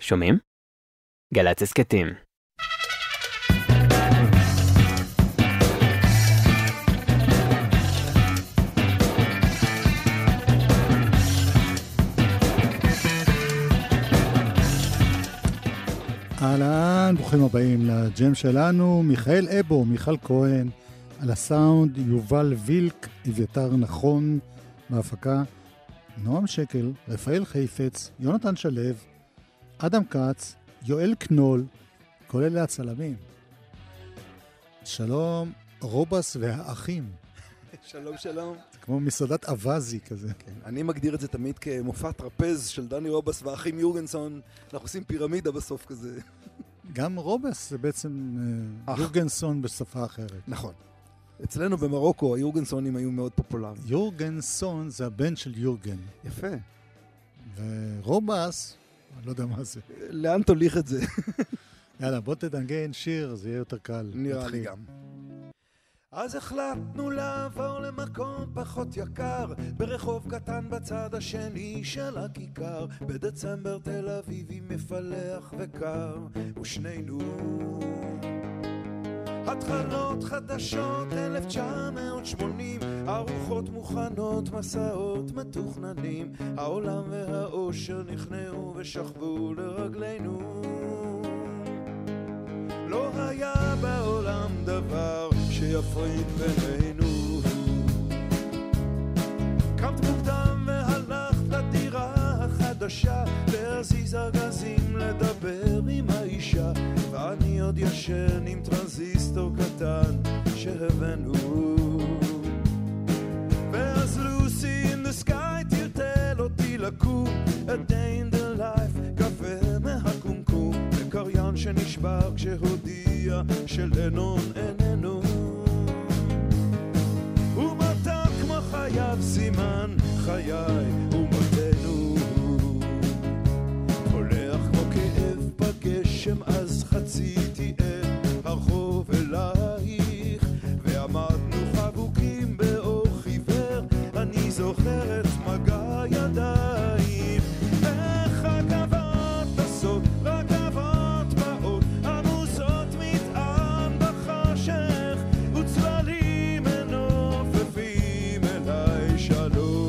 שומעים? גל"צ הסכתים. אהלן, ברוכים הבאים לג'ם שלנו, מיכאל אבו, מיכל כהן, על הסאונד יובל וילק, אביתר נכון, בהפקה נועם שקל, רפאל חייפץ, יונתן שלו, אדם כץ, יואל קנול, כולל הצלמים. שלום, רובס והאחים. שלום, שלום. זה כמו מסעדת אבזי כזה. אני מגדיר את זה תמיד כמופע טרפז של דני רובס והאחים יורגנסון. אנחנו עושים פירמידה בסוף כזה. גם רובס זה בעצם יורגנסון בשפה אחרת. נכון. אצלנו במרוקו היורגנסונים היו מאוד פופולריים. יורגנסון זה הבן של יורגן. יפה. ורובס... אני לא יודע מה זה. לאן תוליך את זה? יאללה, בוא תדנגן שיר, זה יהיה יותר קל. נראה לי גם. אז החלטנו לעבור למקום פחות יקר, ברחוב קטן בצד השני של הכיכר, בדצמבר תל אביבי מפלח וקר, ושנינו. התחלות חדשות 1980, ארוחות מוכנות, מסעות מתוכננים, העולם והאושר נכנעו ושכבו לרגלינו. לא היה בעולם דבר שיפריד בינינו. קמת מוקדם והלכת לדירה החדשה, להזיז ארגזים, לדבר עם האישה, ואני עוד ישן עם טרנזיסטור קטן שהבאנו. ואז לוסי in the sky תרטל אותי לקום, a day in the life, קפה מהקומקום, וקריין שנשבר כשהודיע שלנון איננו. הוא מתן כמו חייו סימן חיי, הוא מתנו הולך כמו כאב בגשם, אז חציתי את הרחוב אלייך ועמדנו חבוקים באור חיוור, אני זוכר את מגע ידיים, איך רכבות בסוף, רכבות באות עמוסות מטען בחשך וצללים מנופפים אליי שלום.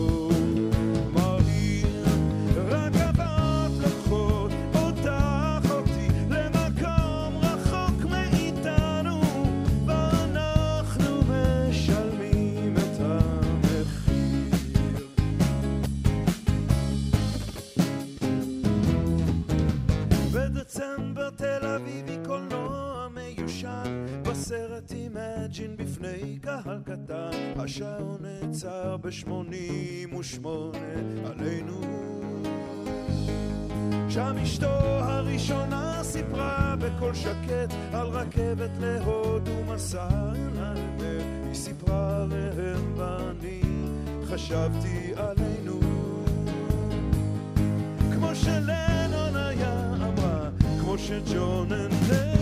סרט אימג'ין בפני קהל קטן, השעון נעצר ב88 עלינו. שם אשתו הראשונה סיפרה בקול שקט על רכבת להוד ומסע אל האמת, היא סיפרה עליהם ואני חשבתי עלינו, כמו שלנון היה אמרה, כמו שג'ון איננו.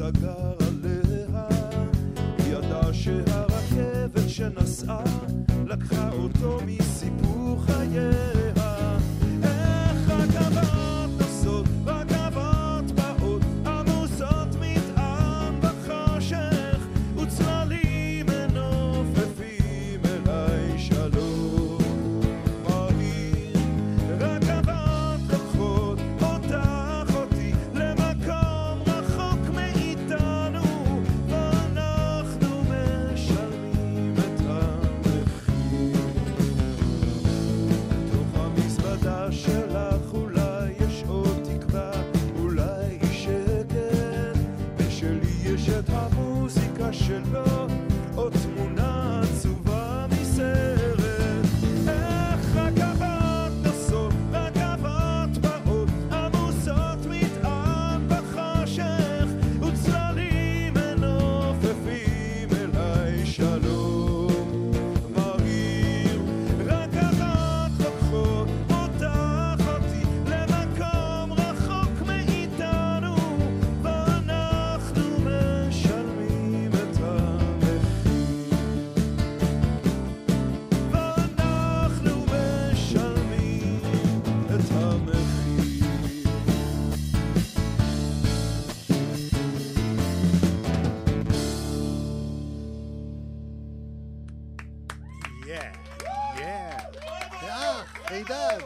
סגר עליה, היא ידעה שהרכבת שנסעה לקחה אותו מסיפור חייה. איך רכבות נוסעות, רכבות באות עמוסות מטען בחושך וצללים מנופפים אליי שלום. מהיר רכבות לוקחות אותך אותי למקום ואח, עידן.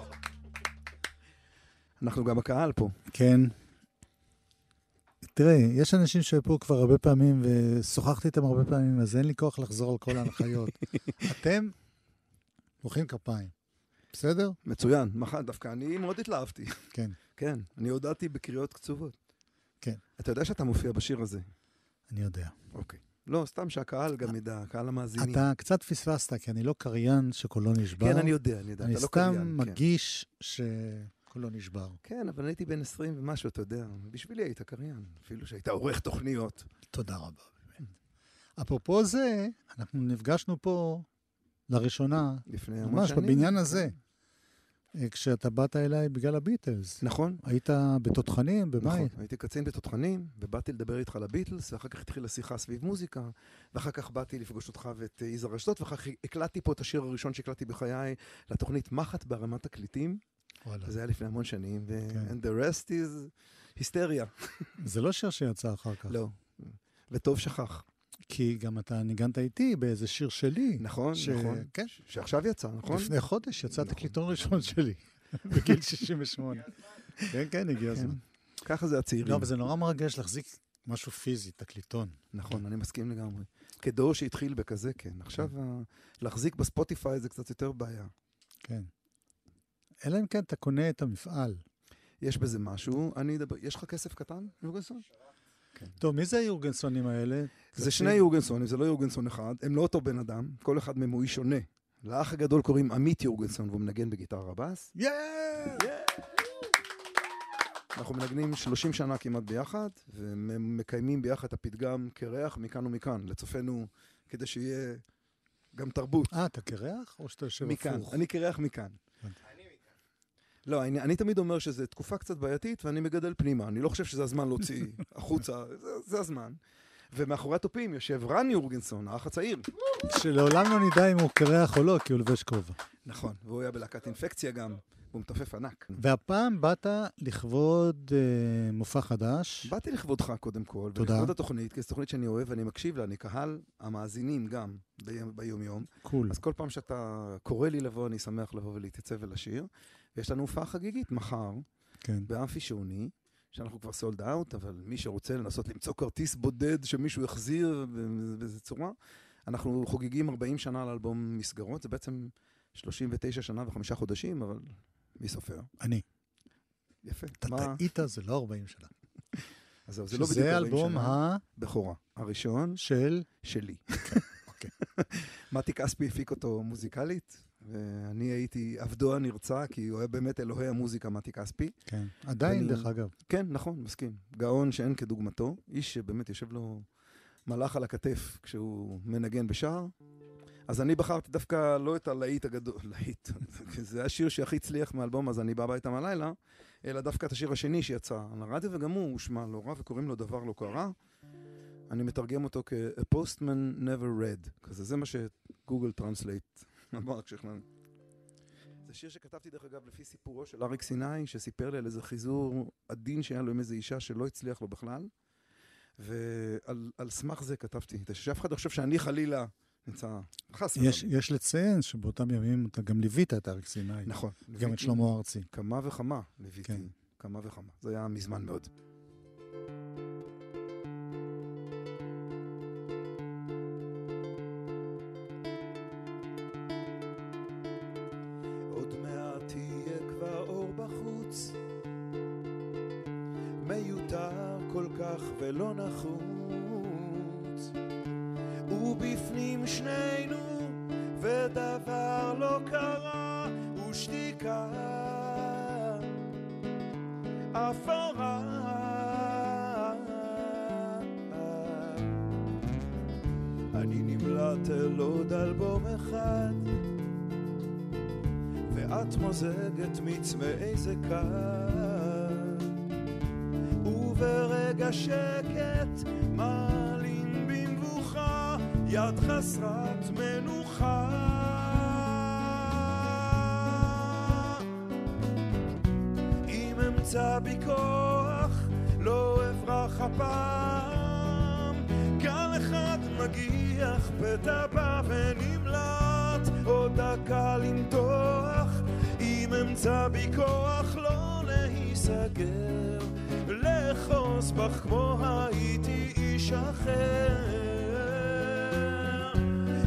אנחנו גם בקהל פה. כן. תראה, יש אנשים שפה כבר הרבה פעמים, ושוחחתי איתם הרבה פעמים, אז אין לי כוח לחזור על כל ההנחיות. אתם מוחאים כפיים. בסדר? מצוין. דווקא אני מאוד התלהבתי. כן. כן, אני הודעתי בקריאות קצובות. כן. אתה יודע שאתה מופיע בשיר הזה? אני יודע. אוקיי. לא, סתם שהקהל גם ידע, הקהל המאזינים. אתה קצת פספסת, כי אני לא קריין שקולו נשבר. כן, אני יודע, אני יודע. אני סתם מגיש שקולו נשבר. כן, אבל הייתי בן 20 ומשהו, אתה יודע. בשבילי היית קריין, אפילו שהיית עורך תוכניות. תודה רבה. אפרופו זה, אנחנו נפגשנו פה לראשונה, ממש בבניין הזה, כשאתה באת אליי בגלל הביטלס. נכון. היית בתותחנים, במאי. נכון, הייתי קצין בתותחנים, ובאתי לדבר איתך על הביטלס, ואחר כך התחילה שיחה סביב מוזיקה, ואחר כך באתי לפגוש אותך ואת יזהר אשדות, ואחר כך הקלטתי פה את השיר הראשון שהקלטתי בחיי, לתוכנית מחט בהרמת תקליטים. וואלה. זה היה לפני המון שנים, and the rest is hysteria. זה לא שיר שיצא אחר כך. לא, וטוב שכח. כי גם אתה ניגנת איתי באיזה שיר שלי. נכון, נכון. כן. שעכשיו יצא, נכון? לפני חודש יצא תקליטון ראשון שלי, בגיל 68. כן, כן, הגיע הזמן. ככה זה הצעירים. לא, אבל זה נורא מרגש להחזיק משהו פיזי, תקליטון. נכון, אני מסכים לגמרי. כדור שהתחיל בכזה, כן. עכשיו להחזיק בספוטיפיי זה קצת יותר בעיה. כן. אלא אם כן, אתה קונה את המפעל. יש בזה משהו. יש לך כסף קטן, יורגנסון? טוב, מי זה היורגנסונים האלה? זה שני יורגנסונים, זה לא יורגנסון אחד, הם לא אותו בן אדם, כל אחד מהם הוא איש שונה. לאח הגדול קוראים עמית יורגנסון, והוא מנגן בגיטרה הבאס. אנחנו מנגנים 30 שנה כמעט ביחד, ומקיימים ביחד הפתגם קרח מכאן ומכאן, לצופנו, כדי שיהיה גם תרבות. אתה קרח או שאתה יושב הפוך? אני קרח מכאן. לא, אני תמיד אומר שזו תקופה קצת בעייתית, ואני מגדל פנימה. אני לא חושב שזה הזמן להוציא החוצה, זה הזמן. ומאחורי הטופים יושב רן יורגנסון, האח הצעיר. שלעולם לא נדע אם הוא קרח או לא, כי הוא לבש כובע. נכון, והוא היה בלהקת אינפקציה גם, והוא מטפף ענק. והפעם באת לכבוד מופע חדש. באתי לכבודך קודם כל, ולכבוד התוכנית, כי זו תוכנית שאני אוהב, ואני מקשיב לה, אני קהל המאזינים גם ביום-יום. אז כל פעם שאתה קורא לי לבוא, אני שמח לבוא ולהתייצב ולשיר. ויש לנו הופעה חגיגית מחר, באמפי שעוני, שאנחנו כבר סולד אאוט, אבל מי שרוצה לנסות למצוא כרטיס בודד שמישהו יחזיר באיזו צורה, אנחנו חוגגים 40 שנה לאלבום מסגרות, זה בעצם 39 שנה ו5 חודשים, אבל מי סופר? אני. יפה. אתה טעית, זה לא 40 שנה. אז זה לא בדיוק 40 שנה. שזה אלבום הבכורה. הראשון. שלי. אוקיי. מתי כספי הפיק אותו מוזיקלית. ואני הייתי עבדו הנרצה, כי הוא היה באמת אלוהי המוזיקה, מתי כספי. כן, עדיין דרך אגב. כן, נכון, מסכים. גאון שאין כדוגמתו, איש שבאמת יושב לו מלאך על הכתף כשהוא מנגן בשער. אז אני בחרתי דווקא לא את הלהיט הגדול, להיט, זה השיר שהכי הצליח מאלבום, אז אני בא הביתה מהלילה, אלא דווקא את השיר השני שיצא על הרדיו, וגם הוא שמע לא רע, וקוראים לו דבר לא קרה. אני מתרגם אותו כ-A Postman Never Read, כזה זה מה שגוגל טרנסלייט אמר כשכנענו. זה שיר שכתבתי דרך אגב לפי סיפורו של אריק סיני, שסיפר לי על איזה חיזור עדין שהיה לו עם איזו אישה שלא הצליח לו בכלל, ועל סמך זה כתבתי. שאף אחד חושב שאני חלילה נמצא חס. יש לציין שבאותם ימים אתה גם ליווית את אריק סיני. נכון. גם את שלמה ארצי. כמה וכמה ליוויתי. כמה וכמה. זה היה מזמן מאוד. ולא נחוץ ובפנים שנינו ודבר לא קרה ושתיקה אפרה אני נמלט אל עוד אלבום אחד ואת מוזגת מצמאי זקן ברגע שקט מעלים במבוכה יד חסרת מנוחה אם אמצא בי כוח לא אברח הפעם גל אחד מגיח בטבע ונמלט קל למתוח, אם אמצא בי כוח לא להיסגר, לחוס בך כמו הייתי איש אחר.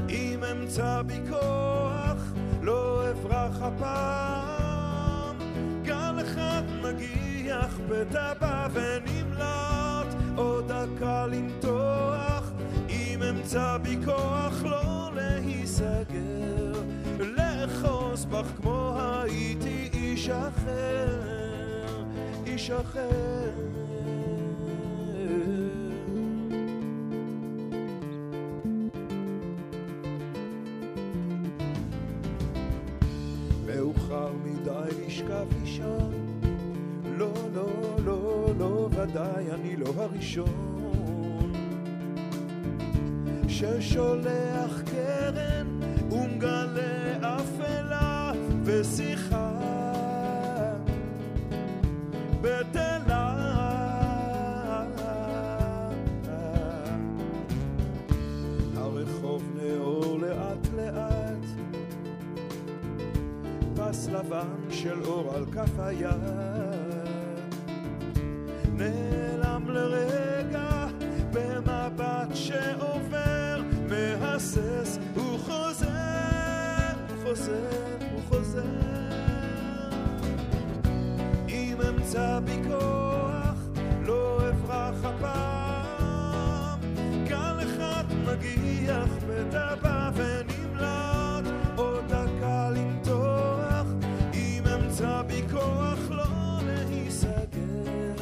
אם אמצא בי כוח לא אברח הפעם, גל אחד נגיח בטבע ונמלט, עוד הקל למתוח, אם אמצא בי כוח לא להיסגר, לחוס בך כמו הייתי איש אחר, איש אחר. מאוחר מדי לשכב לישון, לא, לא, לא, לא, ודאי אני לא הראשון ששולח קרן ומגלה אפלה ושיחה בטלה. הרחוב נאור לאט לאט, פס לבן של אור על כף היד נעלם לרגע במבט שעובר, מהסס וחוזר, וחוזר, וחוזר. אם אמצא בי כוח לא אברח הפעם, גל אחד מגיח בטבע ונמלט, עוד הקל למתוח, אם אמצא בי כוח לא להיסגר,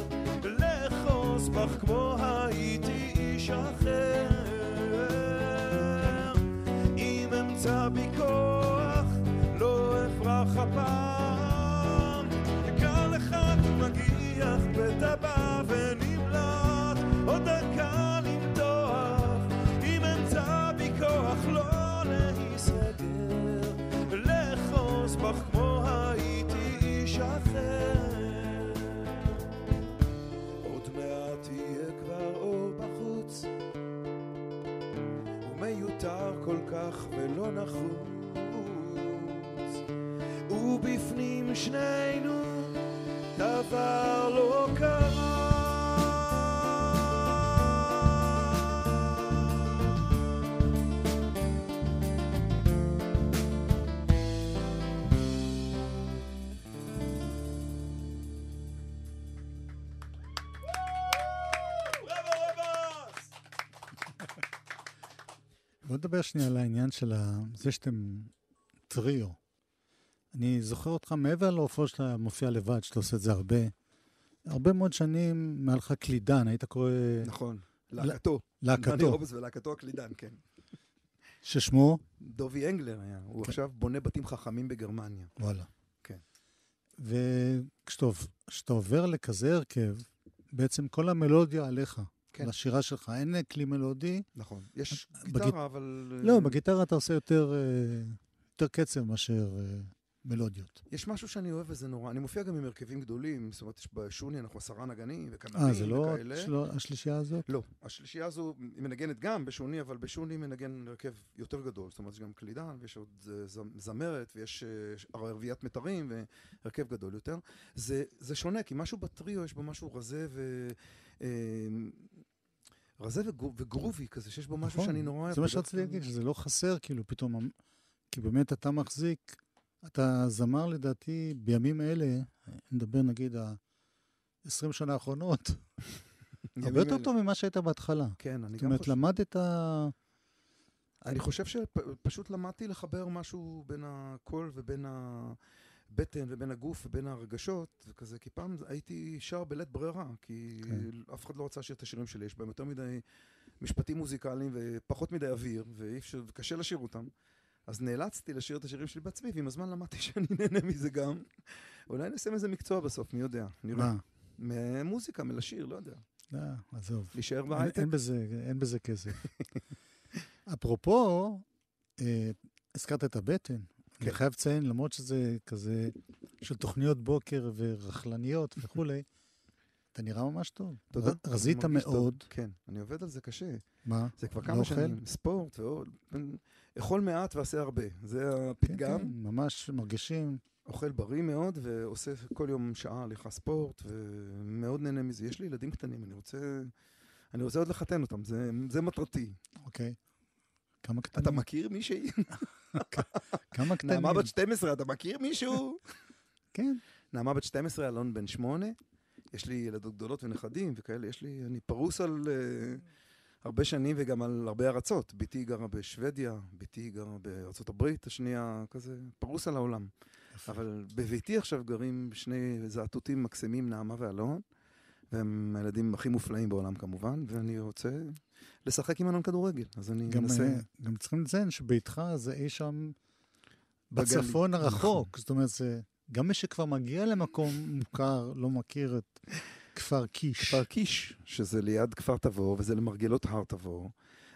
לחוס בך כמו הייתי איש אחר. בי כוח לא אברח הפעם, גל אחד מגיח בטבע ונמלט, עוד דקה למתוח, אם אמצא בי כוח לא להיסגר, לחוס בך כמו הייתי איש אחר. עוד מעט יהיה כבר אור בחוץ, מיותר כל כך ולא נחוץ, ובפנים שנינו דבר לא קרה. בוא נדבר שנייה על העניין של זה שאתם טריו. אני זוכר אותך מעבר לאופו שאתה מופיע לבד, שאתה עושה את זה הרבה. הרבה מאוד שנים מעלך קלידן, היית קורא... נכון, להקתו. להקתו. דני רובס ולהקתו הקלידן, כן. ששמו? דובי אנגלר היה. הוא עכשיו בונה בתים חכמים בגרמניה. וואלה. כן. וכשאתה עובר לכזה הרכב, בעצם כל המלודיה עליך. לשירה שלך, אין כלי מלודי. נכון, יש גיטרה, אבל... לא, בגיטרה אתה עושה יותר קצב מאשר מלודיות. יש משהו שאני אוהב וזה נורא, אני מופיע גם עם הרכבים גדולים, זאת אומרת, בשוני אנחנו 10 נגנים וכנבים וכאלה. זה לא השלישייה הזאת? לא, השלישייה הזו מנגנת גם בשוני, אבל בשוני מנגן הרכב יותר גדול, זאת אומרת, יש גם קלידן ויש עוד זמרת ויש רביעיית מיתרים והרכב גדול יותר. זה שונה, כי משהו בטריו יש בו משהו רזה ו... רזה וגרובי כזה, שיש בו משהו שאני נורא... זה מה שרציתי להגיד, שזה לא חסר, כאילו פתאום, כי באמת אתה מחזיק, אתה זמר לדעתי בימים אלה, נדבר נגיד 20 שנה האחרונות, הרבה יותר טוב ממה שהיית בהתחלה. כן, אני גם חושב. זאת אומרת, למדת... אני חושב שפשוט למדתי לחבר משהו בין הקול ובין ה... בטן ובין הגוף ובין הרגשות וכזה, כי פעם הייתי שר בלית ברירה, כי אף אחד לא רצה שאת השירים שלי, יש בהם יותר מדי משפטים מוזיקליים ופחות מדי אוויר, וקשה לשיר אותם, אז נאלצתי לשיר את השירים שלי בעצמי, ועם הזמן למדתי שאני נהנה מזה גם. אולי נעשה מזה מקצוע בסוף, מי יודע, נראה. מוזיקה, מלשיר, לא יודע. עזוב. להישאר בהייטק. אין בזה כסף. אפרופו, הזכרת את הבטן, אני חייב לציין, למרות שזה כזה של תוכניות בוקר ורחלניות וכולי, אתה נראה ממש טוב. רזית מאוד. כן, אני עובד על זה קשה. מה? זה כבר כמה שנים. ספורט, אוכל מעט ועשה הרבה. זה הפתגם. כן, ממש מרגישים. אוכל בריא מאוד, ועושה כל יום שעה הליכה ספורט, ומאוד נהנה מזה. יש לי ילדים קטנים, אני רוצה עוד לחתן אותם, זה מטרתי. אוקיי. כמה קטנים? אתה מכיר מישהי? כמה קטנים? נעמה בת 12, אתה מכיר מישהו? כן. נעמה בת 12, אלון בן 8. יש לי ילדות גדולות ונכדים וכאלה, אני פרוס על הרבה שנים וגם על הרבה ארצות. ביתי גרה בשוודיה, ביתי גרה בארצות הברית, השנייה כזה, פרוס על העולם. אבל בביתי עכשיו גרים שני זעתותים מקסימים, נעמה ואלון, והם הילדים הכי מופלאים בעולם כמובן, ואני רוצה לשחק עם אלון כדורגל, אז אני מנסה. גם צריכים לציין שביתך זה אי שם בצפון הרחוק, זאת אומרת זה... גם מי שכבר מגיע למקום מוכר, לא מכיר את כפר קיש. כפר קיש, שזה ליד כפר תבור, וזה למרגלות הר תבור,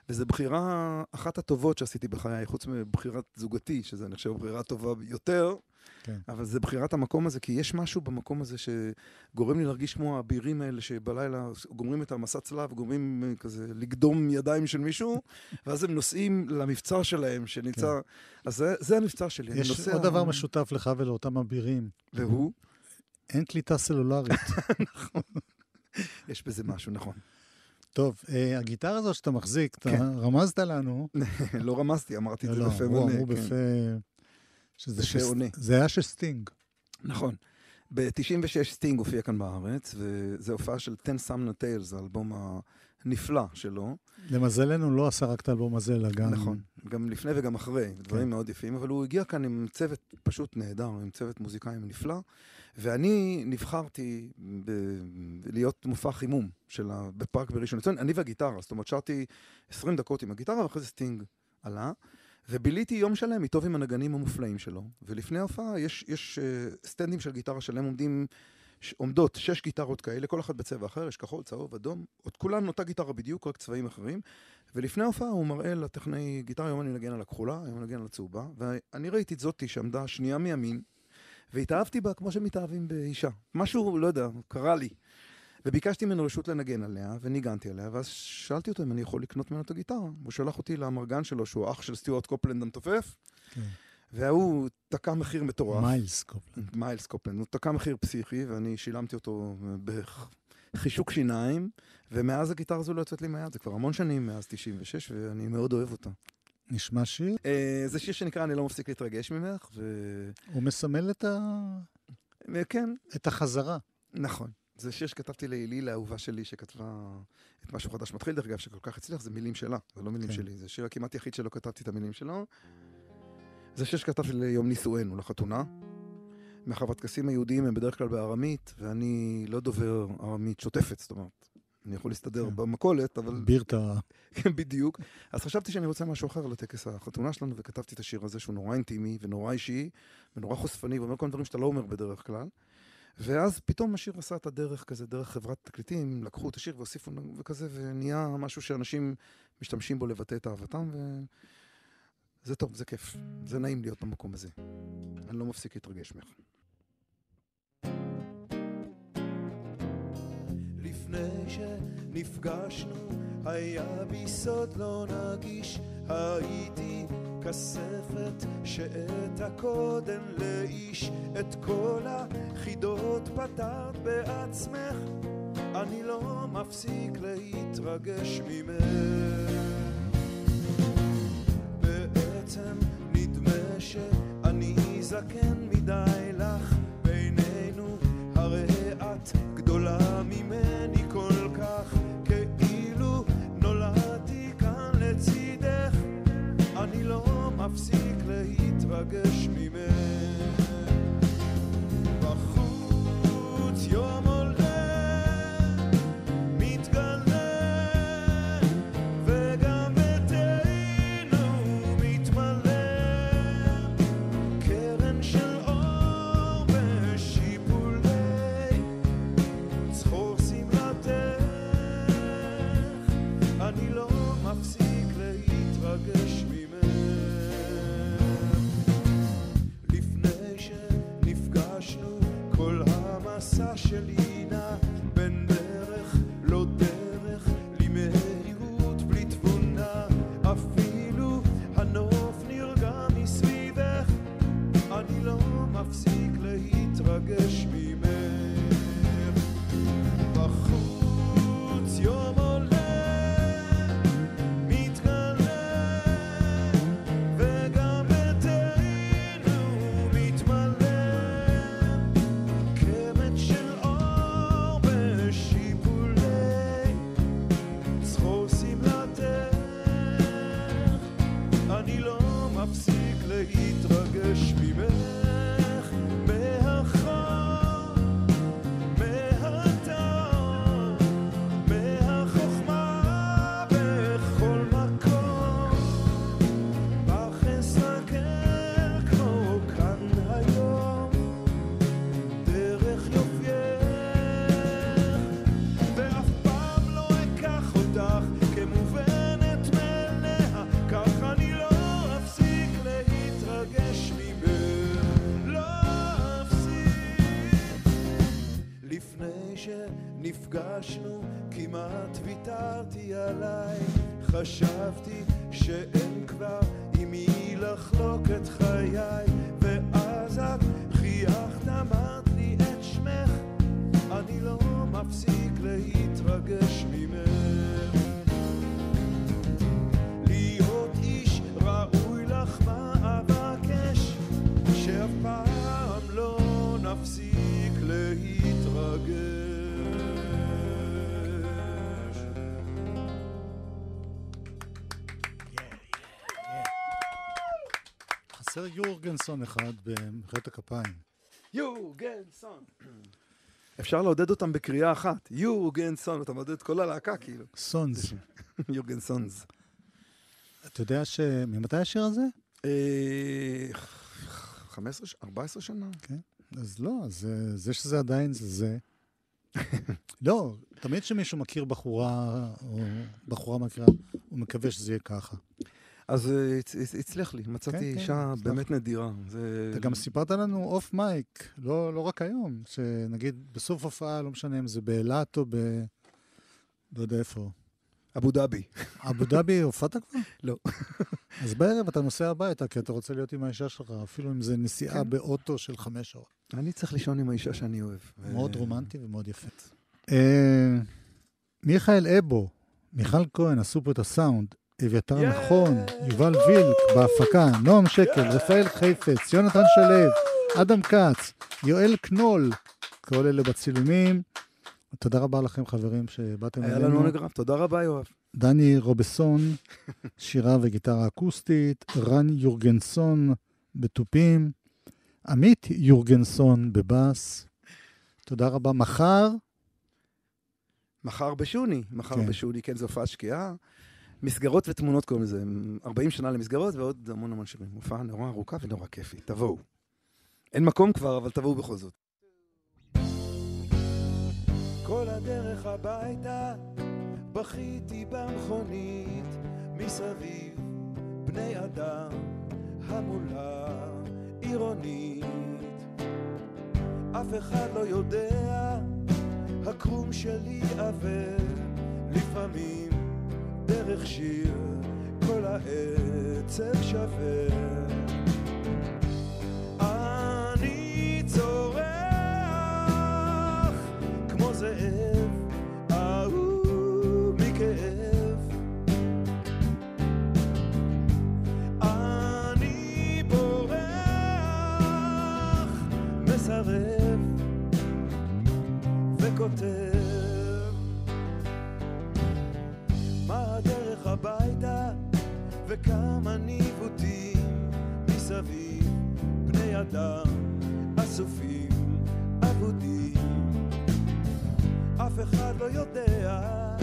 וזו בחירה אחת הטובות שעשיתי בחיי, חוץ מבחירת זוגתי, שזה אני חושב בחירה טובה יותר, כן. אבל זה בחירת המקום הזה, כי יש משהו במקום הזה שגורם לי להרגיש כמו האבירים האלה, שבלילה גומרים את המסע צלב, גומרים כזה לקדום ידיים של מישהו, ואז הם נוסעים למבצע שלהם, שנמצא, כן. אז זה המבצע שלי. יש עוד דבר משותף לך ולאותם אבירים. והוא? אין קליטה סלולרית. נכון. יש בזה משהו, נכון. טוב, הגיטרה הזו שאתה מחזיק, אתה רמזת לנו. לא רמזתי, אמרתי את זה בפה עונה. הוא אמרו בפה... בפה עונה. זה היה שסטינג. נכון. ב-96 סטינג הופיע כאן בארץ, וזו הופעה של 10 Summoner's Tales, זה האלבום הנפלא שלו. למזלנו לא עשה רק את האלבום הזה, אלא גם... נכון, גם לפני וגם אחרי, דברים מאוד יפים, אבל הוא הגיע כאן עם צוות פשוט נהדר, עם צוות מוזיקאים נפלא, ואני נבחרתי להיות מופע חימום בפארק בראשון לציון, אני והגיטרה, זאת אומרת, שרתי 20 דקות עם הגיטרה, ואחרי זה סטינג עלה, וביליתי יום שלם איתו עם הנגנים המופלאים שלו, ולפני ההופעה יש סטנדים של גיטרה שלהם עומדות 6 גיטרות כאלה, כל אחת בצבע אחר, יש כחול, צהוב, אדום, עוד כולן אותה גיטרה בדיוק, רק צבעים אחרים, ולפני ההופעה הוא מראה לטכנאי גיטרה, היום אני נגן על הכחולה, היום אני נגן על הצהובה, ואני ראיתי את זאתי שעמדה שנייה מימין, והתאהבתי בה כמו שמתאהבים באישה. משהו, לא יודע, קרה לי. וביקשתי ממנו רשות לנגן עליה, וניגנתי עליה, ואז שאלתי אותו אם אני יכול לקנות ממנו את הגיטרה. הוא שלח אותי לאמרגן שלו, שהוא אח של סטיוארט קופלנד המתופף, והוא תקע מחיר מטורף. מיילס קופלנד. מיילס קופלנד. הוא תקע מחיר פסיכי, ואני שילמתי אותו בחישוק שיניים, ומאז הגיטרה הזו לא יוצאת לי מהיד. זה כבר המון שנים, מאז 96, ואני מאוד אוהב אותה. נשמע שיר? זה שיר שנקרא, אני לא מפסיק להתרגש ממך. הוא מסמל את החזרה. נכון. זה שיר שכתבתי לילי, האהובה שלי, שכתבה את משהו חדש מתחיל, דרך אגב, שכל כך הצליח, זה מילים שלה, זה לא מילים שלי, זה שיר הכמעט יחיד שלא כתבתי את המילים שלו. זה שיר שכתבתי ליום נישואינו, לחתונה. מאחר והטקסים היהודיים הם בדרך כלל בארמית, ואני לא דובר ארמית שוטפת, זאת אומרת, אני יכול להסתדר במכולת, אבל... בירתה. כן, בדיוק. אז חשבתי שאני רוצה משהו אחר לטקס החתונה שלנו, וכתבתי את השיר הזה שהוא נורא אינטימי ונורא אישי, ונורא חושפני, ואומר כל דברים שאתה לא אומר בדרך כלל. ואז פתאום השיר עשה את הדרך כזה, דרך חברת תקליטים, לקחו את השיר והוסיפו וכזה, ונהיה משהו שאנשים משתמשים בו לבטא את אהבתם, וזה טוב, זה כיף, זה נעים להיות במקום הזה. אני לא מפסיק להתרגש ממך. לפני שנפגשנו, היה ביסוד לא נגיש, הייתי כספת שאת הקודן לאיש, את כל החידות פתרת בעצמך, אני לא מפסיק להתרגש ממך. בעצם נדמה שאני זקן מדי לך, בינינו הרי את גדולה ממני כל כך, כאילו נולדתי כאן לצידך, אני לא מפסיק להתרגש ממך. בחוץ יום הולך מתגלה, וגם ביתנו מתמלא, קרן של אור ושיפולי צחור שמלתך, אני לא מפסיק להתרגש ממך. של עינה בין להתרגש ממך, מהחום, מהטעם, מהחוכמה בכל מקום, אך אסתגר כמו כאן היום, דרך יופייך, ואף פעם לא אקח אותך כמובנת מאליה, כך אני לא אפסיק להתרגש ממך, לא אפסיק. לפני שנפגשנו כמעט ויתרתי עליי, חשבתי שאין כבר עם מי לחלוק את חיי, ואז את חייכת אמרת לי את שמך, אני לא מפסיק להתרגש ממך. להיות איש ראוי לך מאבקש, שאף פעם לא נפסיק להתרגש. חסר יורגנסון אחד במחיאות הכפיים. יורגנסון. אפשר לעודד אותם בקריאה אחת. יורגנסון, אתה מעודד כל הלהקה כאילו. סונס. יורגנסונס. אתה יודע ממתי השיר הזה? 14 שנה. כן. אז לא, זה שזה עדיין זה. לא, תמיד שמישהו מכיר בחורה, או בחורה מכירה, הוא מקווה שזה יהיה ככה. אז הצליח לי, מצאתי אישה באמת נדירה. אתה גם סיפרת לנו אוף מייק, לא רק היום, שנגיד בסוף הופעה, לא משנה אם זה באילת או לא יודע איפה. אבו דאבי. אבו דאבי, הופעת כבר? לא. אז בערב אתה נוסע הביתה, כי אתה רוצה להיות עם האישה שלך, אפילו אם זה נסיעה באוטו של 5 שעות. אני צריך לישון עם האישה שאני אוהב. מאוד רומנטי ומאוד יפה. מיכאל אבו, מיכל כהן, עשו פה את הסאונד, אביתר נכון, יובל וילק בהפקה, נועם שקל, רפאל חייפץ, יונתן שלו, אדם כץ, יואל קנול, כל אלה בצילומים. תודה רבה לכם חברים שבאתם אלינו. היה לנו נגרף, תודה רבה יואב. דני רובסון, שירה וגיטרה אקוסטית, רן יורגנסון בתופים, עמית יורגנסון בבאס. תודה רבה. מחר בשוני, כן, זו הופעה שקיעה. מסגרות ותמונות קוראים לזה, 40 שנה למסגרות ועוד המון שירים. הופעה נורא ארוכה ונורא כיפית, תבואו. אין מקום כבר, אבל תבואו בכל זאת. כל הדרך הביתה בכיתי במכונית, מסביב בני אדם, המולה עירונית, אף אחד לא יודע, הקרום שלי עבר, לפעמים דרך שיר, כל העצב שבר, אני צורח זאב, אהוב מכאב, אני בורח, מסרב וכותב, מה הדרך הביתה וכמה ניווטים, מסביב בני אדם אסופים אבודים, אף אחד לא יודע,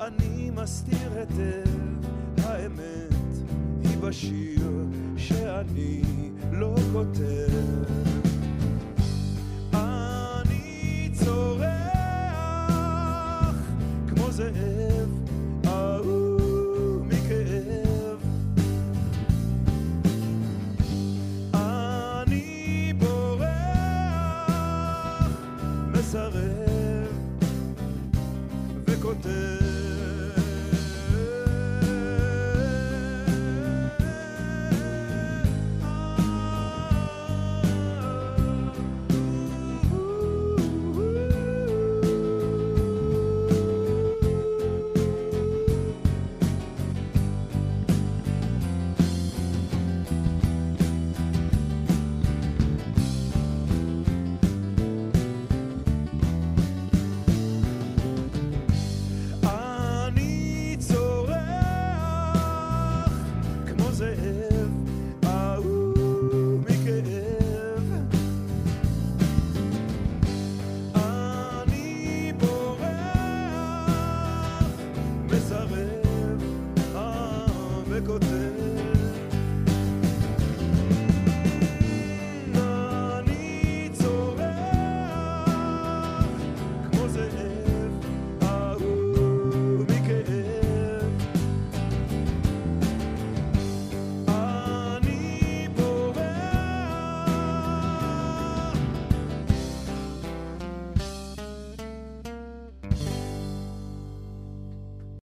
אני מסתיר היטב, האמת היא בשיר שאני לא כותב.